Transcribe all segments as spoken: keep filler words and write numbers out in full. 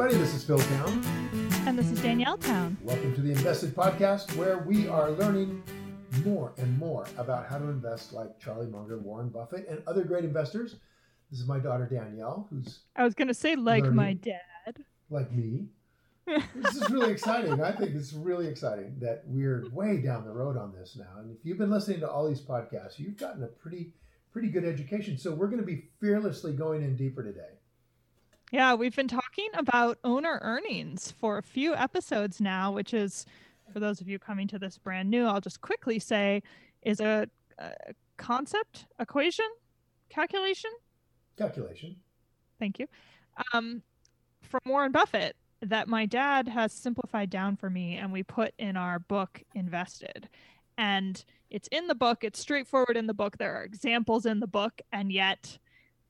everybody. This is Phil Town. And this is Danielle Town. Welcome to the Invested Podcast, where we are learning more and more about how to invest like Charlie Munger, Warren Buffett, and other great investors. This is my daughter, Danielle, who's... I was going to say like learning, my dad. Like me. This is really exciting. I think it's really exciting that we're way down the road on this now. And if you've been listening to all these podcasts, you've gotten a pretty, pretty good education. So we're going to be fearlessly going in deeper today. Yeah, we've been talking about owner earnings for a few episodes now, which is, for those of you coming to this brand new, I'll just quickly say, is a, a concept, equation, calculation? Calculation. Thank you. Um, from Warren Buffett that my dad has simplified down for me, and we put in our book, Invested. And it's in the book, it's straightforward in the book, there are examples in the book, and yet...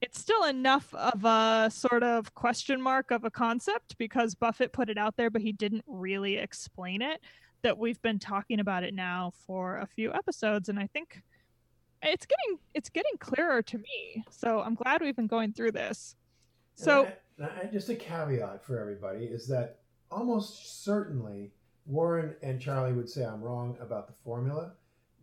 it's still enough of a sort of question mark of a concept because Buffett put it out there, but he didn't really explain it, that we've been talking about it now for a few episodes. And I think it's getting it's getting clearer to me. So I'm glad we've been going through this. So and I, and I, just a caveat for everybody is that almost certainly Warren and Charlie would say I'm wrong about the formula.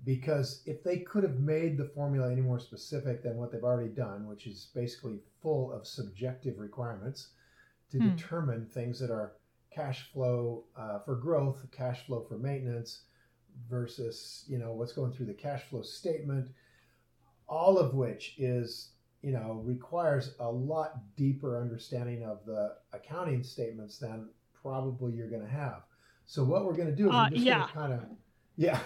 Because if they could have made the formula any more specific than what they've already done, which is basically full of subjective requirements to hmm. determine things that are cash flow uh, for growth, cash flow for maintenance versus, you know, what's going through the cash flow statement, all of which is, you know, requires a lot deeper understanding of the accounting statements than probably you're going to have. So what we're going to do is uh, we're just yeah. going to kind of, yeah.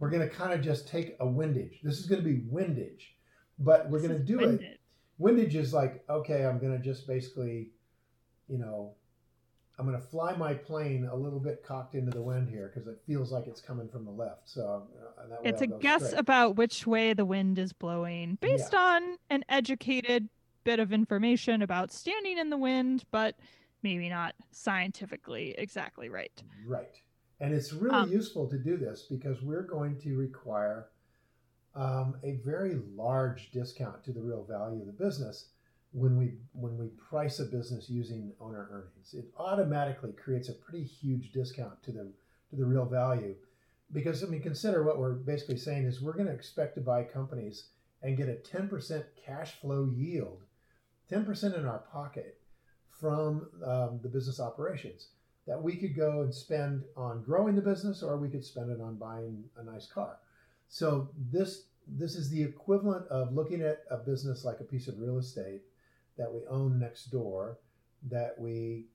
We're going to kind of just take a windage. This is going to be windage, but we're going to do winded. it. Windage is like, okay, I'm going to just basically, you know, I'm going to fly my plane a little bit cocked into the wind here because it feels like it's coming from the left. So uh, that way it's I'll go a guess straight. About which way the wind is blowing based yeah. on an educated bit of information about standing in the wind, but maybe not scientifically exactly right. Right. And it's really um, useful to do this because we're going to require um, a very large discount to the real value of the business when we when we price a business using owner earnings. It automatically creates a pretty huge discount to the to the real value because, I mean, consider what we're basically saying is we're going to expect to buy companies and get a ten percent cash flow yield, ten percent in our pocket from um, the business operations. That we could go and spend on growing the business, or we could spend it on buying a nice car. So this this is the equivalent of looking at a business like a piece of real estate that we own next door, that we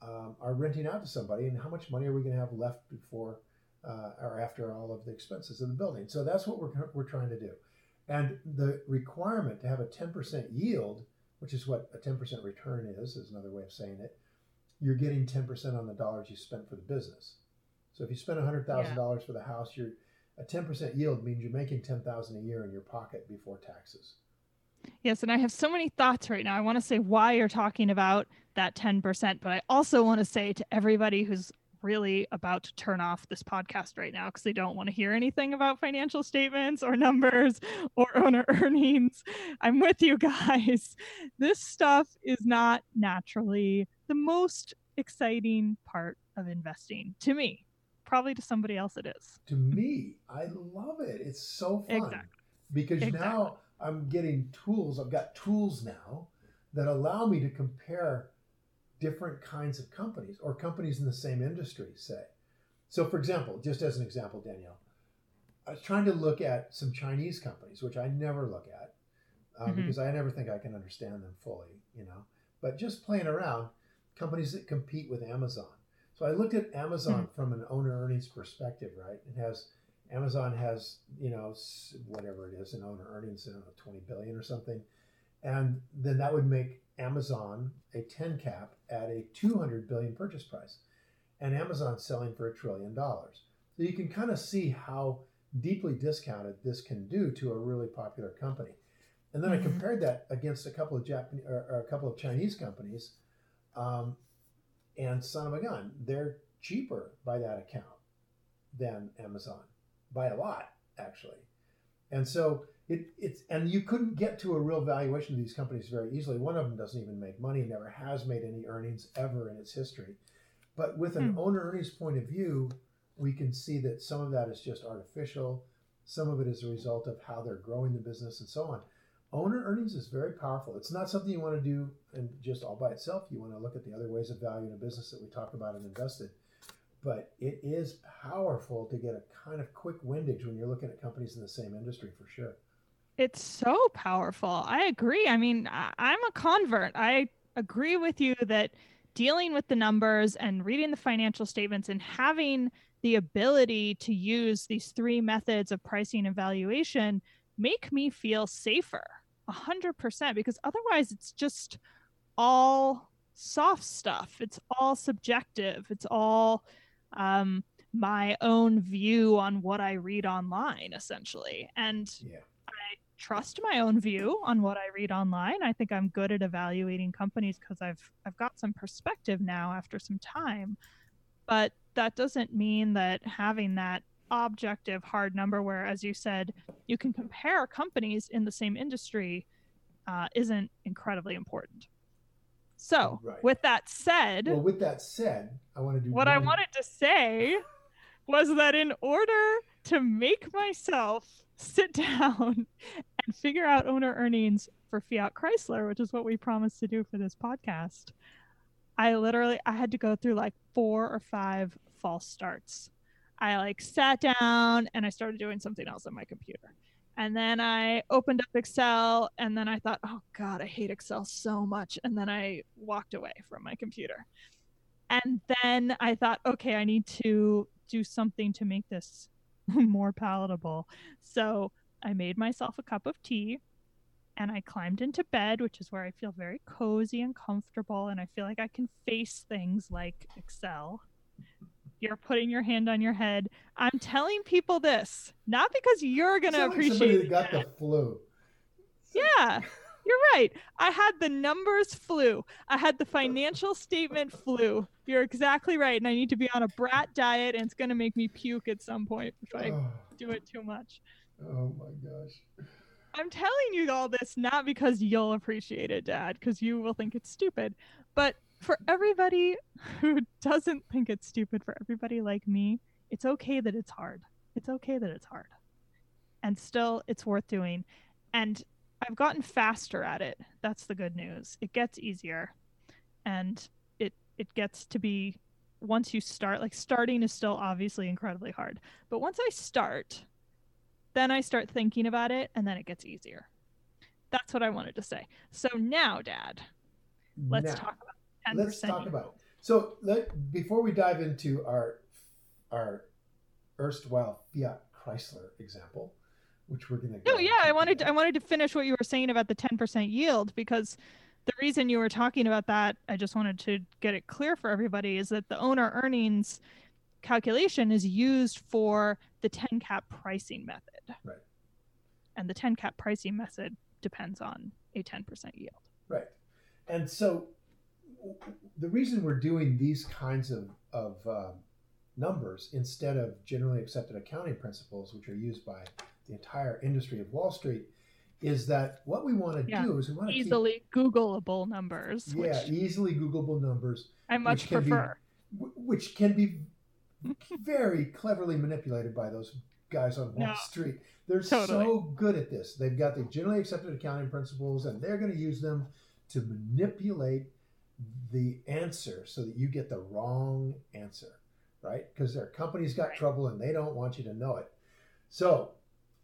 um, are renting out to somebody, and how much money are we going to have left before uh, or after all of the expenses of the building? So that's what we're we're trying to do, and the requirement to have a ten percent yield, which is what a ten percent return is, is another way of saying it. You're getting ten percent on the dollars you spent for the business. So if you spend one hundred thousand dollars yeah. for the house, you're a ten percent yield means you're making ten thousand dollars a year in your pocket before taxes. Yes, and I have so many thoughts right now. I want to say why you're talking about that ten percent, but I also want to say to everybody who's really about to turn off this podcast right now because they don't want to hear anything about financial statements or numbers or owner earnings. I'm with you guys. This stuff is not naturally the most exciting part of investing to me. Probably to somebody else it is. To me, I love it. It's so fun. Exactly. Because exactly. now I'm getting tools. I've got tools now that allow me to compare different kinds of companies or companies in the same industry, say. So for example, just as an example, Danielle, I was trying to look at some Chinese companies, which I never look at uh, mm-hmm. because I never think I can understand them fully, you know, but just playing around companies that compete with Amazon. So I looked at Amazon mm-hmm. from an owner earnings perspective, right? It has, Amazon has, you know, whatever it is in owner earnings, I don't know, twenty billion or something. And then that would make Amazon a ten cap at a two hundred billion purchase price, and Amazon's selling for a trillion dollars. So you can kind of see how deeply discounted this can do to a really popular company. And then mm-hmm. I compared that against a couple of Japanese or, or a couple of Chinese companies, um, and son of a gun, they're cheaper by that account than Amazon by a lot, actually. And so It, it's and you couldn't get to a real valuation of these companies very easily. One of them doesn't even make money, never has made any earnings ever in its history. But with an mm. owner earnings point of view, we can see that some of that is just artificial. Some of it is a result of how they're growing the business and so on. Owner earnings is very powerful. It's not something you want to do and just all by itself. You want to look at the other ways of value in a business that we talk about in Invested. But it is powerful to get a kind of quick windage when you're looking at companies in the same industry, for sure. It's so powerful. I agree. I mean, I'm a convert. I agree with you that dealing with the numbers and reading the financial statements and having the ability to use these three methods of pricing and valuation make me feel safer, one hundred percent, because otherwise it's just all soft stuff. It's all subjective. It's all um, my own view on what I read online, essentially. And yeah. I trust my own view on what I read online. I think I'm good at evaluating companies because I've I've got some perspective now after some time. But that doesn't mean that having that objective hard number where, as you said, you can compare companies in the same industry uh, isn't incredibly important. So right. with that said, well, with that said, I want to do what one... I wanted to say was that in order to make myself sit down and figure out owner earnings for Fiat Chrysler, which is what we promised to do for this podcast, I literally, I had to go through like four or five false starts. I like sat down and I started doing something else on my computer. And then I opened up Excel and then I thought, oh God, I hate Excel so much. And then I walked away from my computer. And then I thought, okay, I need to do something to make this more palatable. So I made myself a cup of tea and I climbed into bed, which is where I feel very cozy and comfortable. And I feel like I can face things like Excel. You're putting your hand on your head. I'm telling people this, not because you're going to appreciate somebody that got the flu. Yeah, you're right. I had the numbers flu. I had the financial statement flu. You're exactly right. And I need to be on a brat diet and it's going to make me puke at some point if I oh. do it too much. Oh my gosh. I'm telling you all this, not because you'll appreciate it, Dad, because you will think it's stupid, but for everybody who doesn't think it's stupid, for everybody like me, it's okay that it's hard. It's okay that it's hard. And still, it's worth doing. And I've gotten faster at it. That's the good news. It gets easier. And it it gets to be, once you start, like starting is still obviously incredibly hard. But once I start, then I start thinking about it, and then it gets easier. That's what I wanted to say. So now, Dad, let's now. talk about ten percent. Let's talk about it. So let, before we dive into our our erstwhile Fiat Chrysler example, which we're going to go. No, yeah, I wanted to, I wanted to finish what you were saying about the ten percent yield, because the reason you were talking about that, I just wanted to get it clear for everybody, is that the owner earnings calculation is used for the ten cap pricing method. Right. And the ten cap pricing method depends on a ten percent yield. Right. And so the reason we're doing these kinds of, of um, numbers instead of generally accepted accounting principles, which are used by the entire industry of Wall Street, is that what we want to yeah. do is we want to easily keep, Googleable numbers. Yeah, which easily Googleable numbers. I much which prefer. Be, which can be very cleverly manipulated by those guys on Wall no, Street. They're totally. so good at this. They've got the generally accepted accounting principles, and they're going to use them to manipulate the answer so that you get the wrong answer, right? Because their company's got right. trouble and they don't want you to know it. So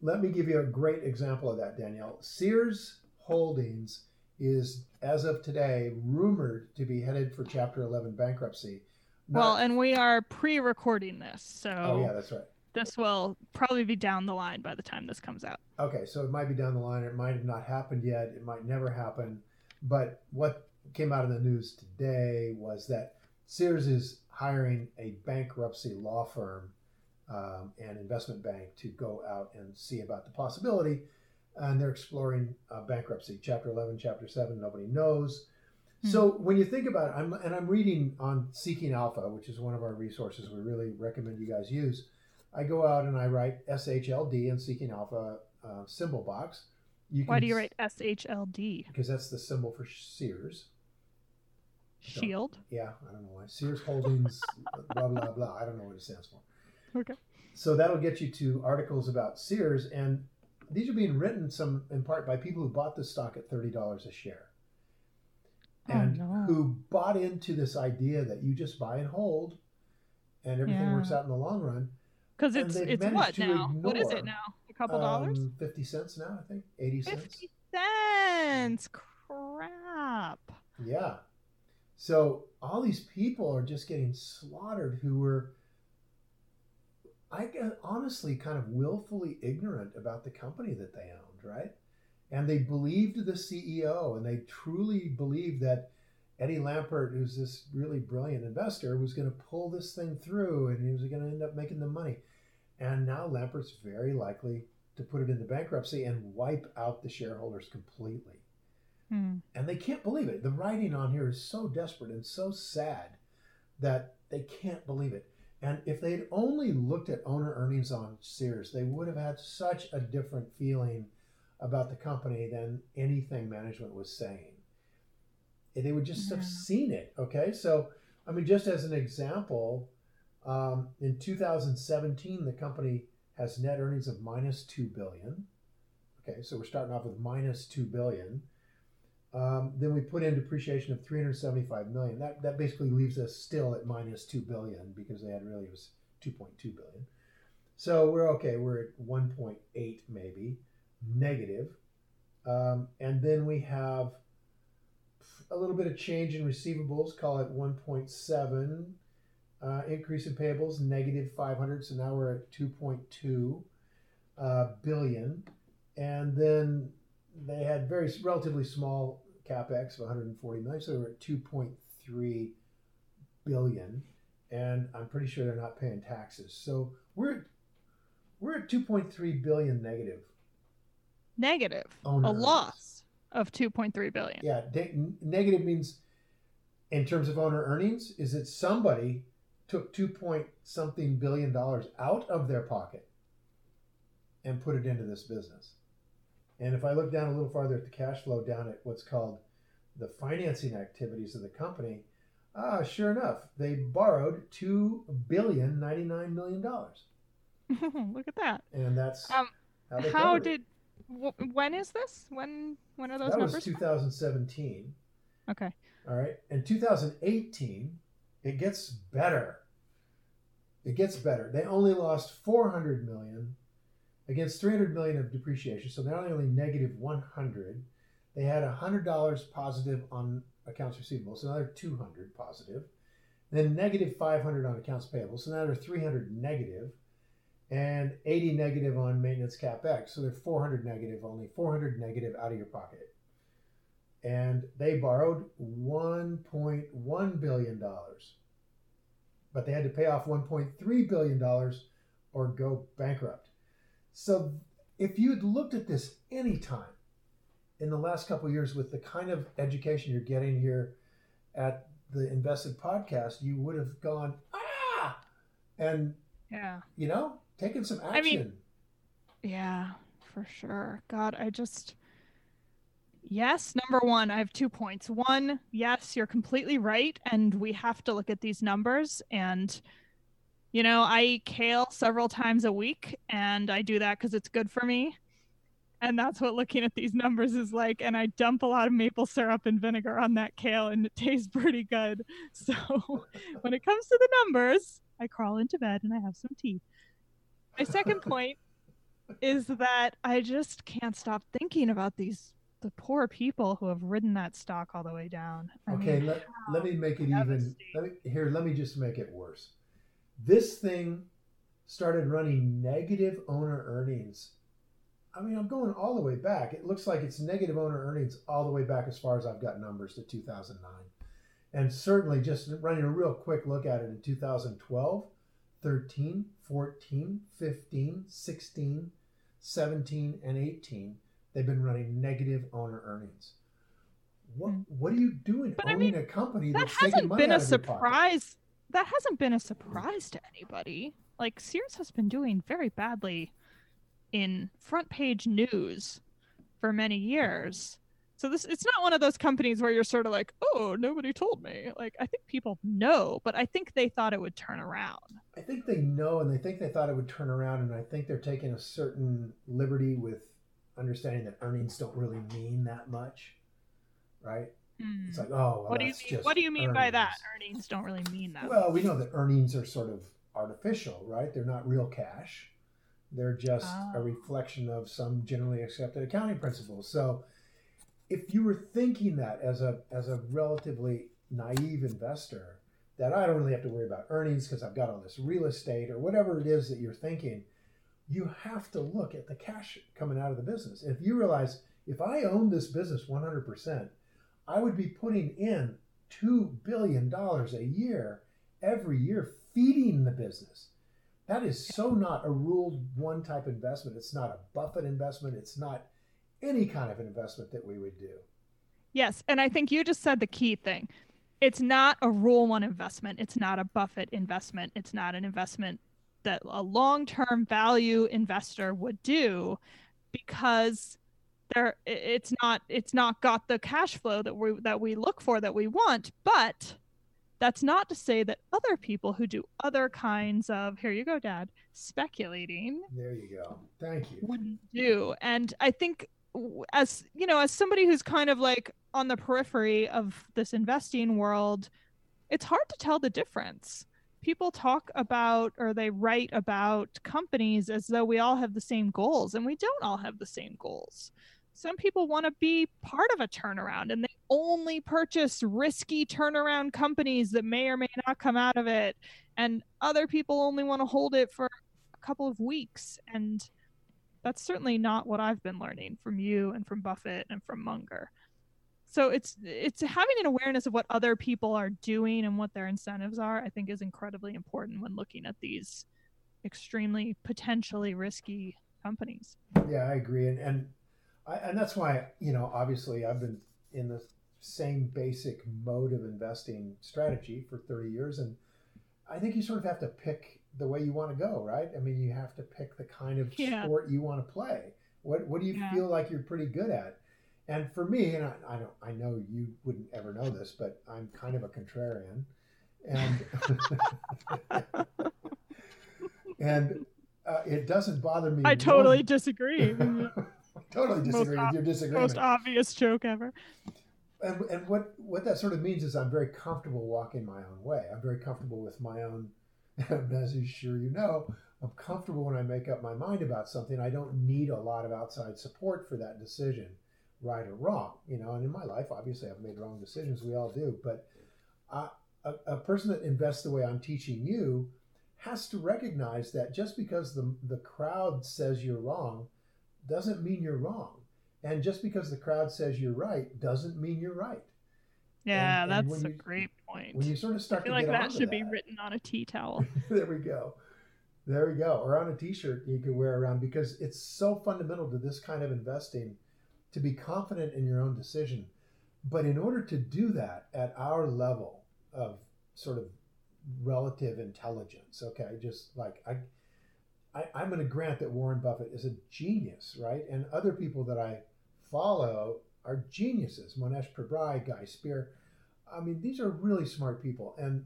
let me give you a great example of that, Danielle. Sears Holdings is, as of today, rumored to be headed for Chapter eleven bankruptcy. Not... Well, and we are pre-recording this, so oh, yeah, that's right. This will probably be down the line by the time this comes out. Okay, so it might be down the line. It might have not happened yet. It might never happen. But what came out in the news today was that Sears is hiring a bankruptcy law firm um, and investment bank to go out and see about the possibility. And they're exploring uh, bankruptcy, Chapter eleven, Chapter seven, nobody knows. Mm-hmm. So when you think about it, I'm, and I'm reading on Seeking Alpha, which is one of our resources we really recommend you guys use. I go out and I write S H L D and Seeking Alpha uh, uh, symbol box. You can Why do you write S H L D? Because that's the symbol for Sears. Shield? So, yeah, I don't know why. Sears Holdings, blah, blah, blah. I don't know what it stands for. Okay. So that'll get you to articles about Sears, and these are being written some in part by people who bought this stock at thirty dollars a share. And oh, no. who bought into this idea that you just buy and hold, and everything yeah. works out in the long run. Because it's it's what now? Ignore, what is it now? A couple um, dollars? Fifty cents now, I think. Eighty cents. Fifty cents. Crap. Yeah. So all these people are just getting slaughtered who were, I honestly, kind of willfully ignorant about the company that they owned, right? And they believed the C E O, and they truly believed that Eddie Lampert, who's this really brilliant investor, was going to pull this thing through, and he was going to end up making the money. And now Lampert's very likely to put it into bankruptcy and wipe out the shareholders completely. Hmm. And they can't believe it. The writing on here is so desperate and so sad that they can't believe it. And if they'd only looked at owner earnings on Sears, they would have had such a different feeling about the company than anything management was saying. They would just yeah. have seen it. Okay. So, I mean, just as an example, um, in two thousand seventeen, the company has net earnings of minus two billion dollars. Okay. So we're starting off with minus two billion dollars. Um, then we put in depreciation of three hundred seventy-five million dollars. That, that basically leaves us still at minus two billion dollars because they had really, it was two point two billion dollars. So we're okay. We're at one point eight maybe negative. Um, and then we have a little bit of change in receivables, call it one point seven. Uh, increase in payables, negative five hundred. So now we're at two point two uh, billion. And then they had very relatively small capex of one hundred forty million. So we're at two point three billion. And I'm pretty sure they're not paying taxes. So we're we're at two point three billion negative. Negative. Owner a earnings. Loss of two point three billion. Yeah, de- negative means in terms of owner earnings is that somebody took two point something billion dollars out of their pocket and put it into this business. And if I look down a little farther at the cash flow down at what's called the financing activities of the company, ah, sure enough, they borrowed two billion ninety-nine million dollars. Look at that. And that's um, how they how did it. When is this? When when are those that numbers? That was two thousand seventeen. From? Okay. All right. In two thousand eighteen, it gets better. It gets better. They only lost four hundred million dollars against three hundred million dollars of depreciation. So they're only negative one hundred. They had one hundred dollars positive on accounts receivable. So another two hundred positive. Then negative five hundred on accounts payable. So another three hundred negative. And eighty negative on maintenance capex. So they're four hundred negative, only four hundred negative out of your pocket. And they borrowed one point one billion dollars. But they had to pay off one point three billion dollars or go bankrupt. So if you'd looked at this any time in the last couple of years with the kind of education you're getting here at the Invested Podcast, you would have gone, ah! And, yeah, you know? Taking some action. I mean, yeah, for sure. God, I just, yes, number one, I have two points. One, yes, you're completely right. And we have to look at these numbers. And, you know, I eat kale several times a week. And I do that because it's good for me. And that's what looking at these numbers is like. And I dump a lot of maple syrup and vinegar on that kale. And it tastes pretty good. So when it comes to the numbers, I crawl into bed and I have some tea. My second point is that I just can't stop thinking about these the poor people who have ridden that stock all the way down. I okay, mean, let, let me make it even let me, here. Let me just make it worse. This thing started running negative owner earnings. I mean, I'm going all the way back. It looks like it's negative owner earnings all the way back as far as I've got numbers to two thousand nine, and certainly just running a real quick look at it in two thousand twelve. thirteen, fourteen, fifteen, sixteen, seventeen, and eighteen, they've been running negative owner earnings. What what are you doing but owning I mean, a company that that's hasn't taking money been out a of surprise? That hasn't been a surprise to anybody. Like Sears has been doing very badly in front page news for many years. So this, it's not one of those companies where you're sort of like, oh, nobody told me. Like, I think people know, but I think they thought it would turn around. I think they know, and they think they thought it would turn around. And I think they're taking a certain liberty with understanding that earnings don't really mean that much, right? Mm. It's like, oh, well, what do you mean? What do you mean earnings. by that? Earnings don't really mean that. Well, much. We know that earnings are sort of artificial, right? They're not real cash. They're just oh. a reflection of some generally accepted accounting principles. So if you were thinking that as a as a relatively naive investor, that I don't really have to worry about earnings because I've got all this real estate or whatever it is that you're thinking, you have to look at the cash coming out of the business. If you realize, if I own this business one hundred percent, I would be putting in two billion dollars a year, every year, feeding the business. That is so not a rule one type investment. It's not a Buffett investment. It's not any kind of an investment that we would do. Yes. And I think you just said the key thing. It's not a rule one investment. It's not a Buffett investment. It's not an investment that a long-term value investor would do, because there it's not it's not got the cash flow that we that we look for, that we want. But that's not to say that other people who do other kinds of, here you go, Dad, speculating. There you go. Thank you. Wouldn't do. And I think as, you know, as somebody who's kind of like on the periphery of this investing world, it's hard to tell the difference. People talk about, or they write about companies as though we all have the same goals, and we don't all have the same goals. Some people want to be part of a turnaround, and they only purchase risky turnaround companies that may or may not come out of it. And other people only want to hold it for a couple of weeks. And that's certainly not what I've been learning from you and from Buffett and from Munger. So it's it's having an awareness of what other people are doing and what their incentives are, I think, is incredibly important when looking at these extremely potentially risky companies. Yeah, I agree. And and, I, and that's why, you know, obviously I've been in the same basic mode of investing strategy for thirty years. And I think you sort of have to pick the way you want to go, right? I mean, you have to pick the kind of yeah. sport you want to play. What what do you yeah. feel like you're pretty good at? And for me, and I, I don't, I know you wouldn't ever know this, but I'm kind of a contrarian, and and uh, it doesn't bother me. I one. totally disagree. totally disagree most with your disagreement. Most obvious joke ever. And and what what that sort of means is I'm very comfortable walking my own way. I'm very comfortable with my own. As you sure you know, I'm comfortable when I make up my mind about something. I don't need a lot of outside support for that decision, right or wrong, you know. And in my life, obviously, I've made wrong decisions. We all do. But I, a, a person that invests the way I'm teaching you has to recognize that just because the the crowd says you're wrong doesn't mean you're wrong. And just because the crowd says you're right doesn't mean you're right. Yeah, and, and that's a you, great point. When you sort of start I feel to like that should that, be written on a tea towel. There we go. There we go. Or on a T-shirt you could wear around, because it's so fundamental to this kind of investing to be confident in your own decision. But in order to do that at our level of sort of relative intelligence, okay, just like I, I I'm going to grant that Warren Buffett is a genius, right? And other people that I follow are geniuses. Monish Pabrai, Guy Spear. I mean, these are really smart people, and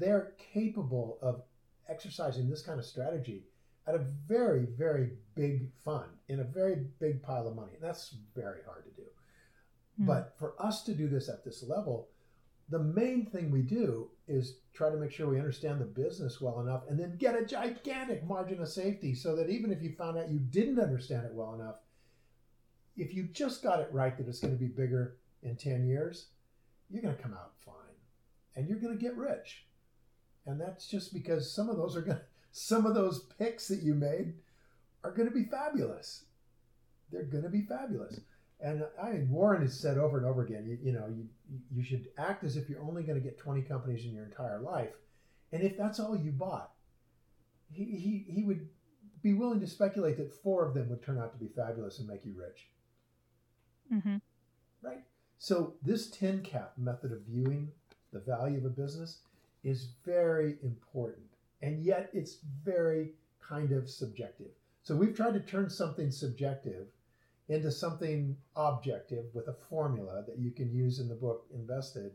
they're capable of exercising this kind of strategy at a very, very big fund in a very big pile of money. And that's very hard to do. Mm. But for us to do this at this level, the main thing we do is try to make sure we understand the business well enough, and then get a gigantic margin of safety so that even if you found out you didn't understand it well enough, if you just got it right that it's going to be bigger in ten years, you're going to come out fine and you're going to get rich. And that's just because some of those are going to, some of those picks that you made are going to be fabulous. They're going to be fabulous. And I mean, Warren has said over and over again, you, you know, you, you should act as if you're only going to get twenty companies in your entire life. And if that's all you bought, he, he, he would be willing to speculate that four of them would turn out to be fabulous and make you rich. Mm-hmm. Right? So this tin cap method of viewing the value of a business is very important. And yet it's very kind of subjective. So we've tried to turn something subjective into something objective with a formula that you can use in the book Invested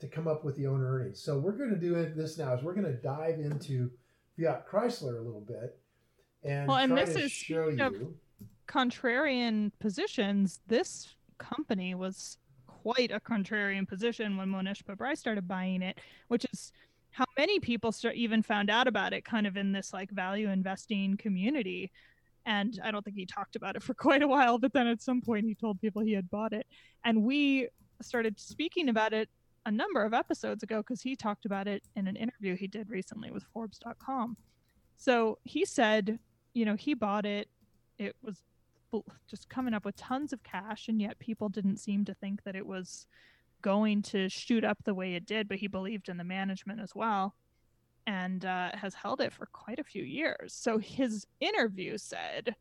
to come up with the owner earnings. So we're going to do this now is we're going to dive into Fiat Chrysler a little bit and well, try and this to is, show you, know, you contrarian positions. This company was quite a contrarian position when Monish Pabrai started buying it, which is how many people start even found out about it kind of in this like value investing community. And I don't think he talked about it for quite a while, but then at some point he told people he had bought it. And we started speaking about it a number of episodes ago because he talked about it in an interview he did recently with Forbes dot com. So he said, you know, he bought it. It was just coming up with tons of cash, and yet people didn't seem to think that it was going to shoot up the way it did, but he believed in the management as well, and uh, has held it for quite a few years. So his interview said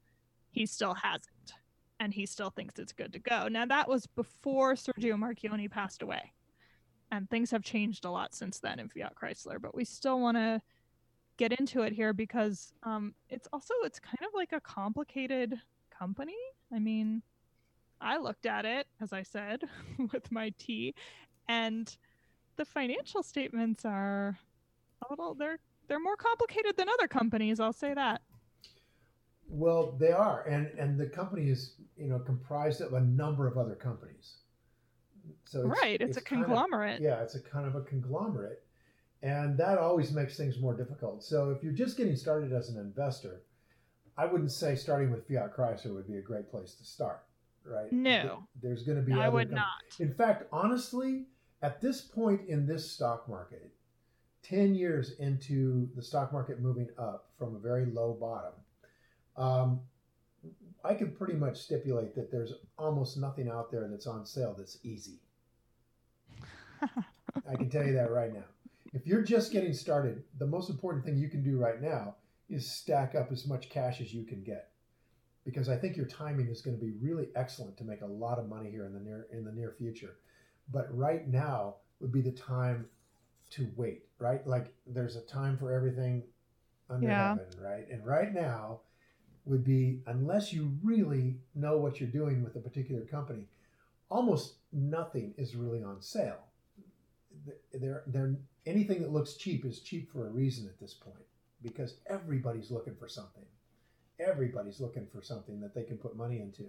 he still has it, and he still thinks it's good to go. Now, that was before Sergio Marchionne passed away, and things have changed a lot since then in Fiat Chrysler, but we still want to get into it here because um, it's also, it's kind of like a complicated company. I mean, I looked at it, as I said, with my tea, and the financial statements are a little, they're, they're more complicated than other companies. I'll say that. Well, they are. And, and the company is, you know, comprised of a number of other companies. So it's, right. It's, it's a conglomerate. Kind of, yeah. It's a kind of a conglomerate, and that always makes things more difficult. So if you're just getting started as an investor, I wouldn't say starting with Fiat Chrysler would be a great place to start. Right? No, there's going to be, I would not. In fact, honestly, at this point in this stock market, ten years into the stock market moving up from a very low bottom, um, I can pretty much stipulate that there's almost nothing out there that's on sale that's easy. I can tell you that right now. If you're just getting started, the most important thing you can do right now is stack up as much cash as you can get, because I think your timing is going to be really excellent to make a lot of money here in the near in the near future. But right now would be the time to wait, right? Like there's a time for everything under yeah. heaven, right? And right now would be, unless you really know what you're doing with a particular company, almost nothing is really on sale. There, there, anything that looks cheap is cheap for a reason at this point, because everybody's looking for something. Everybody's looking for something that they can put money into.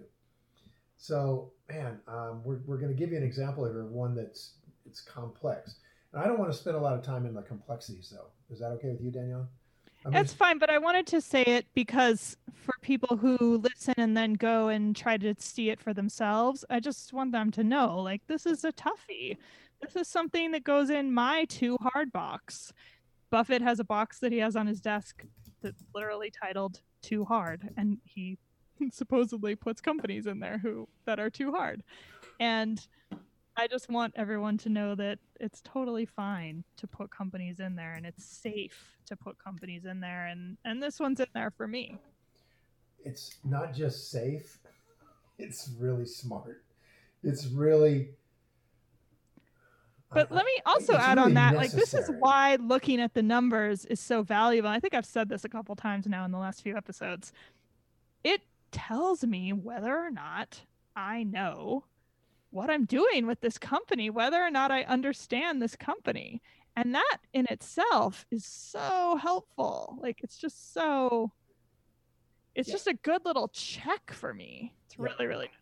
So, man, um, we're we're going to give you an example here of one that's it's complex. And I don't want to spend a lot of time in the complexities, though. Is that okay with you, Danielle? I'm that's just... fine, but I wanted to say it because for people who listen and then go and try to see it for themselves, I just want them to know, like, this is a toughie. This is something that goes in my too hard box. Buffett has a box that he has on his desk that's literally titled too hard, and he supposedly puts companies in there who that are too hard. And I just want everyone to know that it's totally fine to put companies in there, and it's safe to put companies in there, and and this one's in there for me. It's not just safe, it's really smart. It's really But let me also add really on that, necessary. Like, this is why looking at the numbers is so valuable. I think I've said this a couple times now in the last few episodes. It tells me whether or not I know what I'm doing with this company, whether or not I understand this company. And that in itself is so helpful. Like, it's just so, it's yeah. just a good little check for me. It's really, yeah. really good.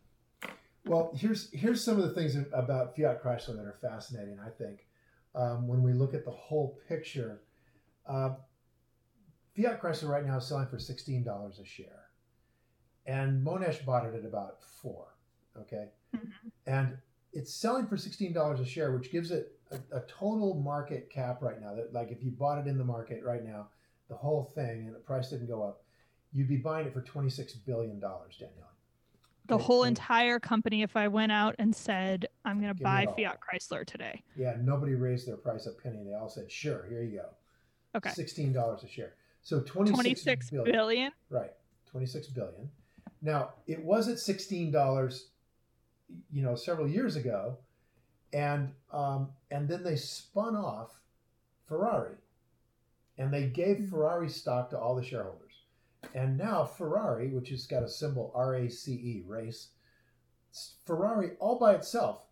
Well, here's here's some of the things about Fiat Chrysler that are fascinating, I think, um, when we look at the whole picture. Uh, Fiat Chrysler right now is selling for sixteen dollars a share, and Monish bought it at about four, okay? Mm-hmm. And it's selling for sixteen dollars a share, which gives it a, a total market cap right now. That, like, if you bought it in the market right now, the whole thing, and the price didn't go up, you'd be buying it for twenty-six billion dollars, Danielle. The whole entire company, if I went out and said, I'm going to buy Fiat Chrysler today. Yeah, nobody raised their price a penny. They all said, sure, here you go. Okay. sixteen dollars a share. So twenty-six, twenty-six billion. billion. Right, twenty-six billion. Now, it was at sixteen dollars, you know, several years ago. And um, and then they spun off Ferrari. And they gave Ferrari stock to all the shareholders. And now Ferrari, which has got a symbol R A C E, race, Ferrari all by itself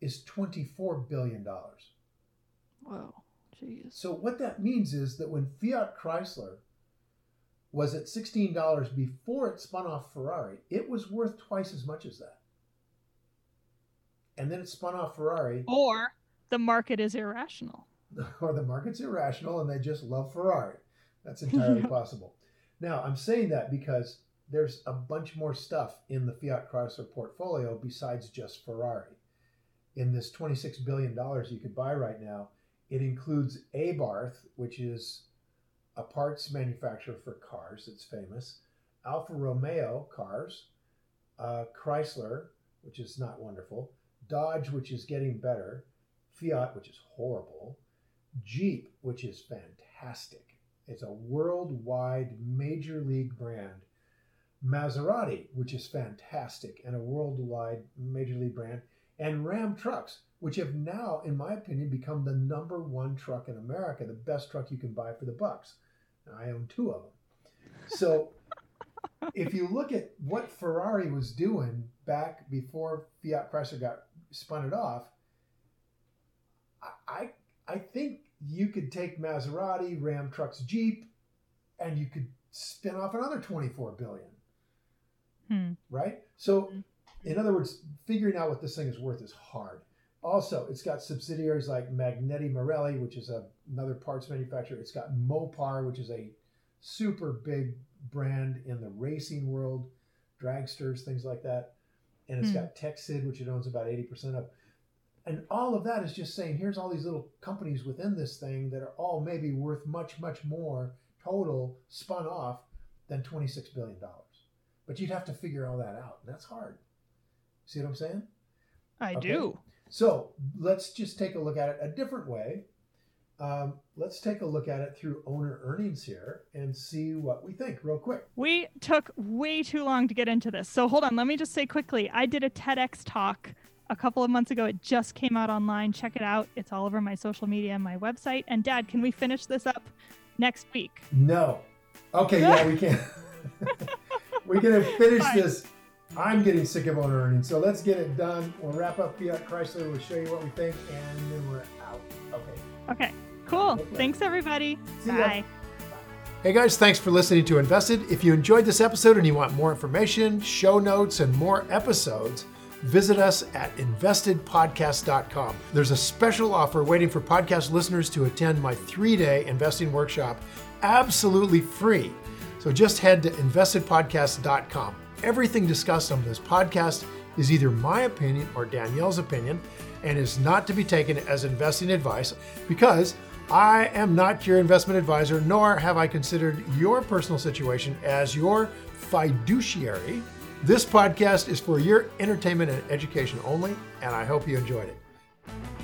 is twenty-four billion dollars. Wow, jeez. So what that means is that when Fiat Chrysler was at sixteen dollars before it spun off Ferrari, it was worth twice as much as that. And then it spun off Ferrari. Or the market is irrational. Or the market's irrational and they just love Ferrari. That's entirely possible. Now, I'm saying that because there's a bunch more stuff in the Fiat Chrysler portfolio besides just Ferrari. In this twenty-six billion dollars you could buy right now, it includes Abarth, which is a parts manufacturer for cars. It's famous. Alfa Romeo cars, uh, Chrysler, which is not wonderful, Dodge, which is getting better, Fiat, which is horrible, Jeep, which is fantastic. It's a worldwide major league brand. Maserati, which is fantastic, and a worldwide major league brand. And Ram trucks, which have now, in my opinion, become the number one truck in America, the best truck you can buy for the bucks. Now, I own two of them. So if you look at what Ferrari was doing back before Fiat Chrysler got spun it off, I, I think you could take Maserati, Ram trucks, Jeep, and you could spin off another twenty-four billion dollars, hmm. right? So in other words, figuring out what this thing is worth is hard. Also, it's got subsidiaries like Magneti Marelli, which is a, another parts manufacturer. It's got Mopar, which is a super big brand in the racing world, dragsters, things like that. And it's hmm. got TechSid, which it owns about eighty percent of. And all of that is just saying, here's all these little companies within this thing that are all maybe worth much, much more total spun off than twenty-six billion dollars. But you'd have to figure all that out. And that's hard. See what I'm saying? I okay. do. So let's just take a look at it a different way. Um, let's take a look at it through owner earnings here and see what we think real quick. We took way too long to get into this. So hold on. Let me just say quickly, I did a TEDx talk a couple of months ago. It just came out online. Check it out. It's all over my social media and my website. And Dad, can we finish this up next week? No. Okay, yeah, we can. We're going to finish Fine. this. I'm getting sick of owner earnings. So let's get it done. We'll wrap up Fiat Chrysler. We'll show you what we think. And then we're out. Okay. Okay, cool. Okay. Thanks, everybody. See Bye. Bye. Hey, guys, thanks for listening to Invested. If you enjoyed this episode and you want more information, show notes, and more episodes, visit us at invested podcast dot com. There's a special offer waiting for podcast listeners to attend my three-day investing workshop absolutely free. So just head to invested podcast dot com. Everything discussed on this podcast is either my opinion or Danielle's opinion and is not to be taken as investing advice because I am not your investment advisor, nor have I considered your personal situation as your fiduciary. This podcast is for your entertainment and education only, and I hope you enjoyed it.